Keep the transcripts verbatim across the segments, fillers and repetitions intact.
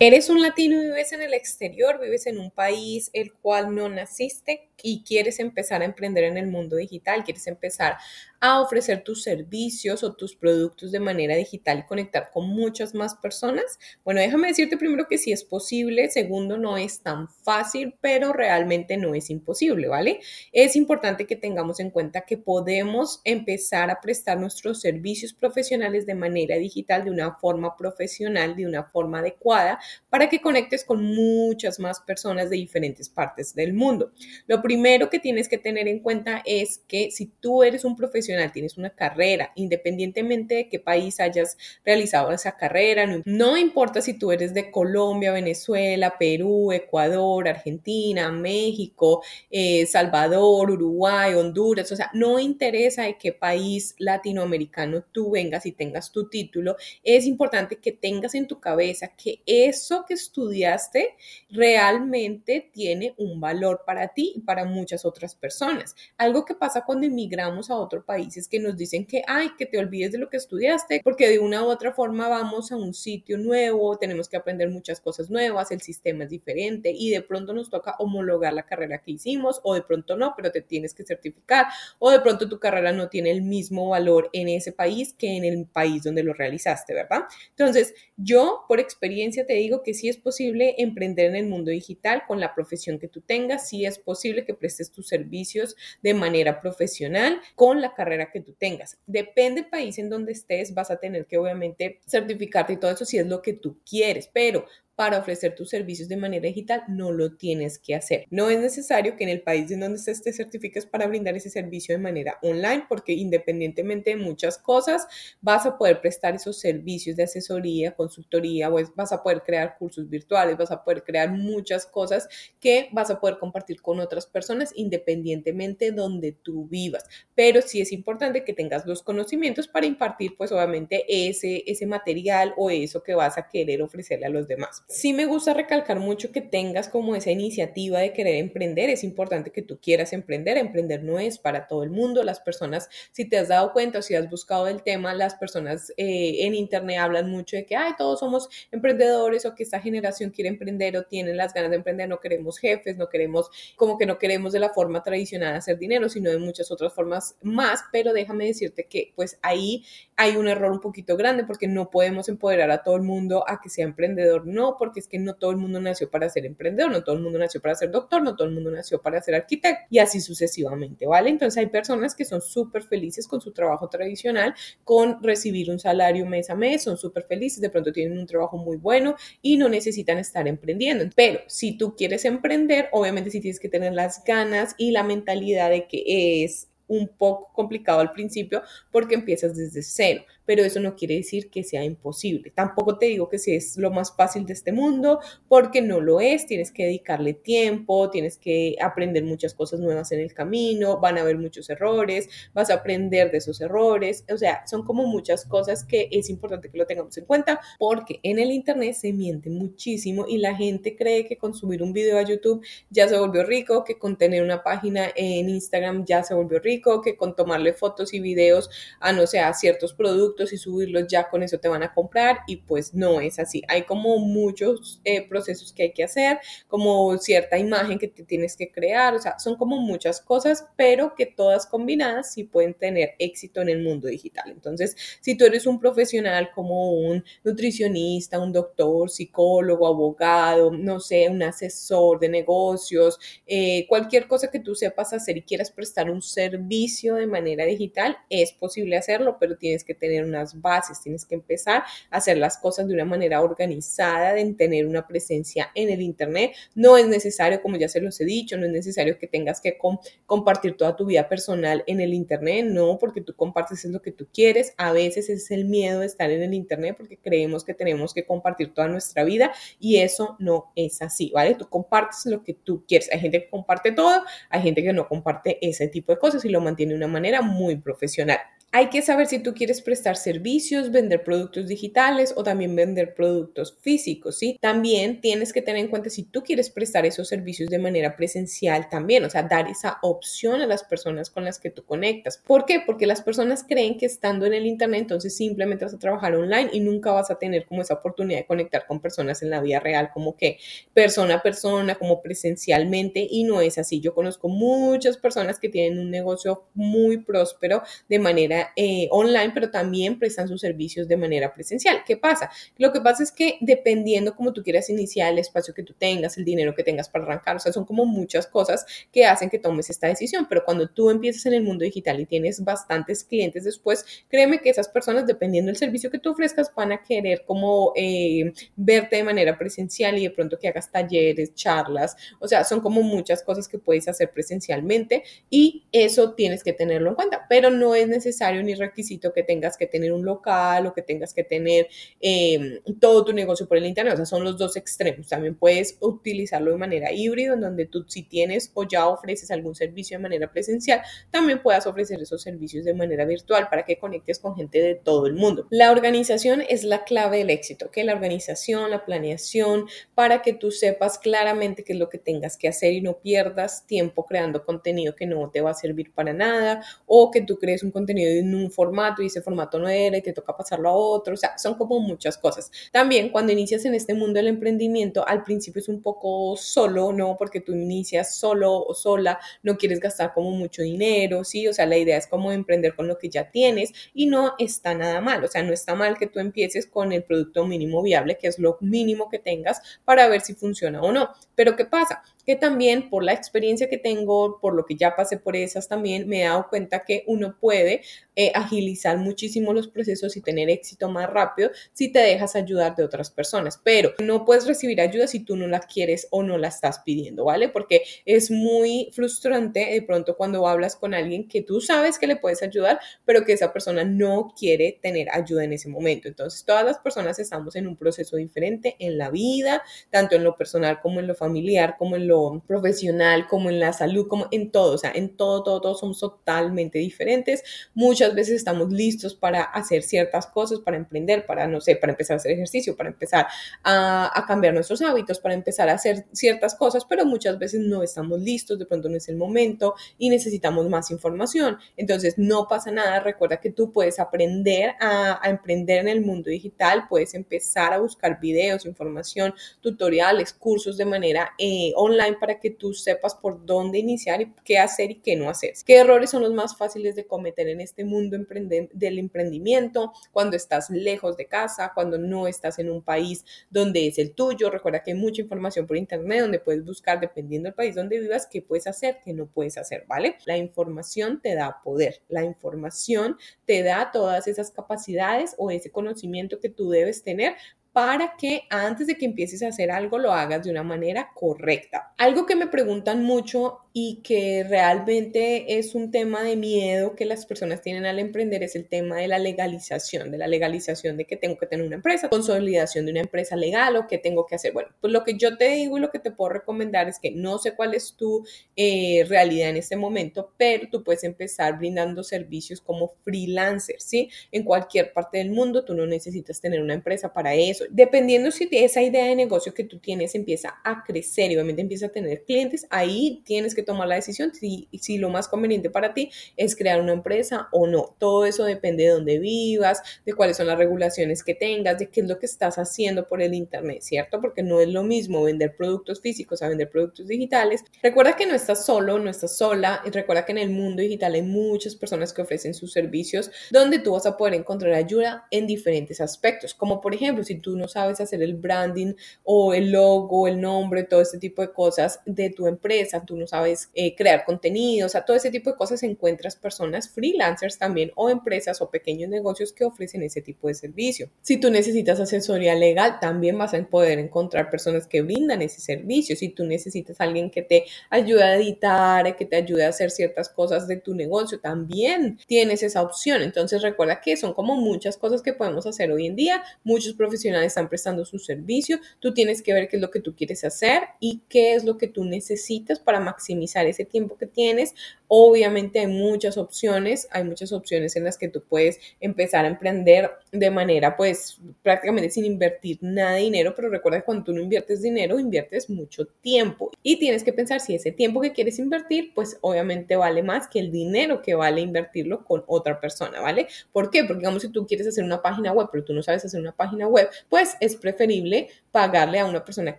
¿Eres un latino y vives en el exterior, vives en un país el cual no naciste y quieres empezar a emprender en el mundo digital? ¿Quieres empezar a ofrecer tus servicios o tus productos de manera digital y conectar con muchas más personas? Bueno, déjame decirte primero que sí es posible, segundo, no es tan fácil, pero realmente no es imposible, ¿vale? Es importante que tengamos en cuenta que podemos empezar a prestar nuestros servicios profesionales de manera digital, de una forma profesional, de una forma adecuada, para que conectes con muchas más personas de diferentes partes del mundo. Lo primero que tienes que tener en cuenta es que si tú eres un profesional, tienes una carrera, independientemente de qué país hayas realizado esa carrera, no, no importa si tú eres de Colombia, Venezuela, Perú, Ecuador, Argentina, México, eh, Salvador, Uruguay, Honduras, o sea, no interesa de qué país latinoamericano tú vengas y tengas tu título, es importante que tengas en tu cabeza que es eso que estudiaste realmente tiene un valor para ti y para muchas otras personas. Algo que pasa cuando emigramos a otro país es que nos dicen que, ay, que te olvides de lo que estudiaste, porque de una u otra forma vamos a un sitio nuevo, tenemos que aprender muchas cosas nuevas, el sistema es diferente y de pronto nos toca homologar la carrera que hicimos, o de pronto no, pero te tienes que certificar, o de pronto tu carrera no tiene el mismo valor en ese país que en el país donde lo realizaste, ¿verdad? Entonces, yo por experiencia te digo, digo que sí es posible emprender en el mundo digital con la profesión que tú tengas, sí es posible que prestes tus servicios de manera profesional con la carrera que tú tengas. Depende del país en donde estés, vas a tener que obviamente certificarte y todo eso si es lo que tú quieres, pero para ofrecer tus servicios de manera digital no lo tienes que hacer. No es necesario que en el país en donde estés te certifiques para brindar ese servicio de manera online, porque independientemente de muchas cosas, vas a poder prestar esos servicios de asesoría, consultoría, vas a poder crear cursos virtuales, vas a poder crear muchas cosas que vas a poder compartir con otras personas independientemente de donde tú vivas. Pero sí es importante que tengas los conocimientos para impartir, pues obviamente, ese, ese material o eso que vas a querer ofrecerle a los demás. Sí me gusta recalcar mucho que tengas como esa iniciativa de querer emprender. Es importante que tú quieras emprender. Emprender no es para todo el mundo. Las personas, si te has dado cuenta o si has buscado el tema, las personas eh, en internet hablan mucho de que ay, todos somos emprendedores, o que esta generación quiere emprender o tienen las ganas de emprender. No queremos jefes, no queremos, como que no queremos de la forma tradicional hacer dinero, sino de muchas otras formas más. Pero déjame decirte que pues ahí hay un error un poquito grande, porque no podemos empoderar a todo el mundo a que sea emprendedor. No, porque es que no todo el mundo nació para ser emprendedor, no todo el mundo nació para ser doctor, no todo el mundo nació para ser arquitecto y así sucesivamente, ¿vale? Entonces hay personas que son súper felices con su trabajo tradicional, con recibir un salario mes a mes, son súper felices, de pronto tienen un trabajo muy bueno y no necesitan estar emprendiendo. Pero si tú quieres emprender, obviamente sí tienes que tener las ganas y la mentalidad de que es un poco complicado al principio porque empiezas desde cero, pero eso no quiere decir que sea imposible. Tampoco te digo que si es lo más fácil de este mundo, porque no lo es. Tienes que dedicarle tiempo, tienes que aprender muchas cosas nuevas en el camino, van a haber muchos errores, vas a aprender de esos errores, o sea, son como muchas cosas que es importante que lo tengamos en cuenta, porque en el internet se miente muchísimo y la gente cree que con subir un video a YouTube ya se volvió rico, que con tener una página en Instagram ya se volvió rico, que con tomarle fotos y videos a, no sé, a ciertos productos y subirlos ya con eso te van a comprar, y pues no es así. Hay como muchos eh, procesos que hay que hacer, como cierta imagen que te tienes que crear, o sea, son como muchas cosas, pero que todas combinadas sí pueden tener éxito en el mundo digital. Entonces, si tú eres un profesional como un nutricionista, un doctor, psicólogo, abogado, no sé, un asesor de negocios, eh, cualquier cosa que tú sepas hacer y quieras prestar un servicio vicio de manera digital, es posible hacerlo, pero tienes que tener unas bases, tienes que empezar a hacer las cosas de una manera organizada, de tener una presencia en el internet. No es necesario, como ya se los he dicho, no es necesario que tengas que com- compartir toda tu vida personal en el internet, no, porque tú compartes es lo que tú quieres. A veces es el miedo de estar en el internet porque creemos que tenemos que compartir toda nuestra vida y eso no es así, ¿vale? Tú compartes lo que tú quieres. Hay gente que comparte todo, hay gente que no comparte ese tipo de cosas y lo mantiene de una manera muy profesional. Hay que saber si tú quieres prestar servicios, vender productos digitales o también vender productos físicos, ¿sí? También tienes que tener en cuenta si tú quieres prestar esos servicios de manera presencial también, o sea, dar esa opción a las personas con las que tú conectas. ¿Por qué? Porque las personas creen que estando en el internet, entonces simplemente vas a trabajar online y nunca vas a tener como esa oportunidad de conectar con personas en la vida real, como que persona a persona, como presencialmente, y no es así. Yo conozco muchas personas que tienen un negocio muy próspero de manera Eh, online, pero también prestan sus servicios de manera presencial. ¿Qué pasa? Lo que pasa es que dependiendo cómo tú quieras iniciar, el espacio que tú tengas, el dinero que tengas para arrancar, o sea, son como muchas cosas que hacen que tomes esta decisión, pero cuando tú empiezas en el mundo digital y tienes bastantes clientes después, créeme que esas personas, dependiendo del servicio que tú ofrezcas, van a querer como eh, verte de manera presencial y de pronto que hagas talleres, charlas, o sea, son como muchas cosas que puedes hacer presencialmente y eso tienes que tenerlo en cuenta, pero no es necesario ni requisito que tengas que tener un local o que tengas que tener eh, todo tu negocio por el internet, o sea, son los dos extremos. También puedes utilizarlo de manera híbrida, en donde tú si tienes o ya ofreces algún servicio de manera presencial, también puedas ofrecer esos servicios de manera virtual para que conectes con gente de todo el mundo. La organización es la clave del éxito, que la organización, la planeación, para que tú sepas claramente qué es lo que tengas que hacer y no pierdas tiempo creando contenido que no te va a servir para nada, o que tú crees un contenido en un formato y ese formato no era y te toca pasarlo a otro, o sea, son como muchas cosas. También cuando inicias en este mundo del emprendimiento, al principio es un poco solo, ¿no? Porque tú inicias solo o sola, no quieres gastar como mucho dinero, ¿sí? O sea, la idea es como emprender con lo que ya tienes y no está nada mal, o sea, no está mal que tú empieces con el producto mínimo viable, que es lo mínimo que tengas para ver si funciona o no. Pero ¿qué pasa? Que también por la experiencia que tengo, por lo que ya pasé por esas también, me he dado cuenta que uno puede eh, agilizar muchísimo los procesos y tener éxito más rápido si te dejas ayudar de otras personas, pero no puedes recibir ayuda si tú no la quieres o no la estás pidiendo, ¿vale? Porque es muy frustrante de pronto cuando hablas con alguien que tú sabes que le puedes ayudar, pero que esa persona no quiere tener ayuda en ese momento. Entonces, todas las personas estamos en un proceso diferente en la vida, tanto en lo personal como en lo familiar, como en lo profesional, como en la salud, como en todo, o sea, en todo, todo, todo somos totalmente diferentes. Muchas veces estamos listos para hacer ciertas cosas, para emprender, para, no sé, para empezar a hacer ejercicio, para empezar a, a cambiar nuestros hábitos, para empezar a hacer ciertas cosas, pero muchas veces no estamos listos, de pronto no es el momento y necesitamos más información. Entonces, no pasa nada, recuerda que tú puedes aprender a, a emprender en el mundo digital, puedes empezar a buscar videos, información, tutoriales, cursos de manera eh, online, para que tú sepas por dónde iniciar y qué hacer y qué no hacer. ¿Qué errores son los más fáciles de cometer en este mundo emprende- del emprendimiento? Cuando estás lejos de casa, cuando no estás en un país donde es el tuyo. Recuerda que hay mucha información por internet donde puedes buscar, dependiendo del país donde vivas, qué puedes hacer, qué no puedes hacer, ¿vale? La información te da poder. La información te da todas esas capacidades o ese conocimiento que tú debes tener para que antes de que empieces a hacer algo lo hagas de una manera correcta. Algo que me preguntan mucho y que realmente es un tema de miedo que las personas tienen al emprender es el tema de la legalización, de la legalización de que tengo que tener una empresa, consolidación de una empresa legal o qué tengo que hacer. Bueno, pues lo que yo te digo y lo que te puedo recomendar es que no sé cuál es tu eh, realidad en este momento, pero tú puedes empezar brindando servicios como freelancer, ¿sí? En cualquier parte del mundo, tú no necesitas tener una empresa para eso. Dependiendo si esa idea de negocio que tú tienes empieza a crecer y obviamente empieza a tener clientes, ahí tienes que tomar la decisión si, si lo más conveniente para ti es crear una empresa o no. Todo eso depende de dónde vivas, de cuáles son las regulaciones que tengas, de qué es lo que estás haciendo por el internet, ¿cierto? Porque no es lo mismo vender productos físicos a vender productos digitales. Recuerda que no estás solo, no estás sola, y recuerda que en el mundo digital hay muchas personas que ofrecen sus servicios donde tú vas a poder encontrar ayuda en diferentes aspectos, como por ejemplo, si tú no sabes hacer el branding o el logo, el nombre, todo este tipo de cosas de tu empresa, tú no sabes eh, crear contenido, o sea, todo ese tipo de cosas, encuentras personas freelancers también o empresas o pequeños negocios que ofrecen ese tipo de servicio. Si tú necesitas asesoría legal, también vas a poder encontrar personas que brindan ese servicio. Si tú necesitas a alguien que te ayude a editar, que te ayude a hacer ciertas cosas de tu negocio, también tienes esa opción. Entonces recuerda que son como muchas cosas que podemos hacer hoy en día, muchos profesionales profesional están prestando su servicio, tú tienes que ver qué es lo que tú quieres hacer y qué es lo que tú necesitas para maximizar ese tiempo que tienes. Obviamente hay muchas opciones, hay muchas opciones en las que tú puedes empezar a emprender de manera pues prácticamente sin invertir nada de dinero, pero recuerda que cuando tú no inviertes dinero, inviertes mucho tiempo y tienes que pensar si ese tiempo que quieres invertir pues obviamente vale más que el dinero que vale invertirlo con otra persona, ¿vale? ¿Por qué? Porque digamos si tú quieres hacer una página web, pero tú no sabes hacer una página web, pues es preferible pagarle a una persona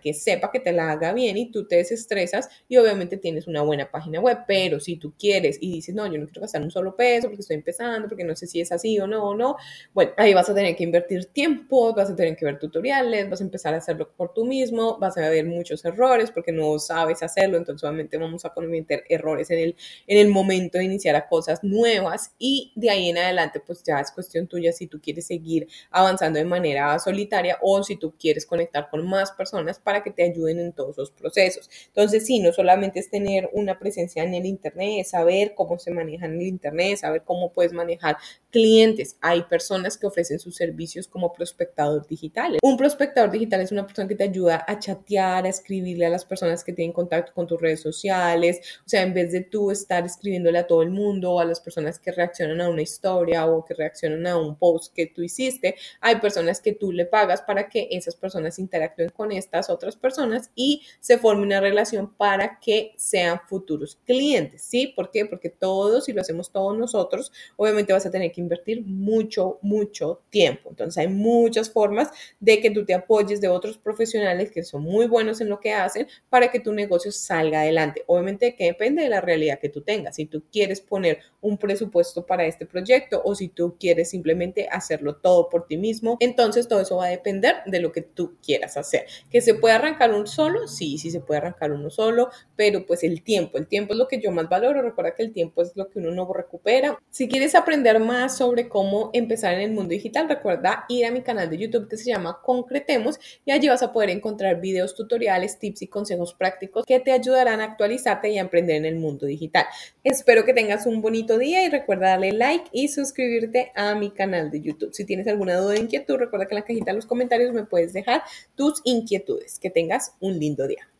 que sepa que te la haga bien y tú te desestresas y obviamente tienes una buena página web, pero si tú quieres y dices, no, yo no quiero gastar un solo peso porque estoy empezando, porque no sé si es así o no, o no, bueno, ahí vas a tener que invertir tiempo, vas a tener que ver tutoriales, vas a empezar a hacerlo por tú mismo, vas a ver muchos errores porque no sabes hacerlo, entonces obviamente vamos a cometer errores en el, en el momento de iniciar a cosas nuevas y de ahí en adelante pues ya es cuestión tuya si tú quieres seguir avanzando de manera solitaria o si tú quieres conectar con más personas para que te ayuden en todos esos procesos. Entonces sí, no solamente es tener una presencia en el internet, saber cómo se manejan en el internet, saber cómo puedes manejar clientes. Hay personas que ofrecen sus servicios como prospectador digital. Un prospectador digital es una persona que te ayuda a chatear, a escribirle a las personas que tienen contacto con tus redes sociales. O sea, en vez de tú estar escribiéndole a todo el mundo o a las personas que reaccionan a una historia o que reaccionan a un post que tú hiciste, hay personas que tú le pagas para que esas personas interactúen con estas otras personas y se forme una relación para que sean futuros clientes, ¿sí? ¿Por qué? Porque todos, si lo hacemos todos nosotros, obviamente vas a tener que invertir mucho, mucho tiempo. Entonces hay muchas formas de que tú te apoyes de otros profesionales que son muy buenos en lo que hacen para que tu negocio salga adelante. Obviamente que depende de la realidad que tú tengas. Si tú quieres poner un presupuesto para este proyecto o si tú quieres simplemente hacerlo todo por ti mismo, entonces todo eso va a depender de lo que tú quieras hacer. ¿Que se puede arrancar uno solo? Sí, sí se puede arrancar uno solo, pero pues el tiempo, el tiempo es lo que yo más valoro. Recuerda que el tiempo es lo que uno no recupera. Si quieres aprender más sobre cómo empezar en el mundo digital, recuerda ir a mi canal de YouTube que se llama Concretemos y allí vas a poder encontrar videos, tutoriales, tips y consejos prácticos que te ayudarán a actualizarte y a emprender en el mundo digital. Espero que tengas un bonito día y recuerda darle like y suscribirte a mi canal de YouTube. Si tienes alguna duda o inquietud, recuerda que en la cajita de los comentarios me puedes dejar tus inquietudes. Que tengas un lindo día.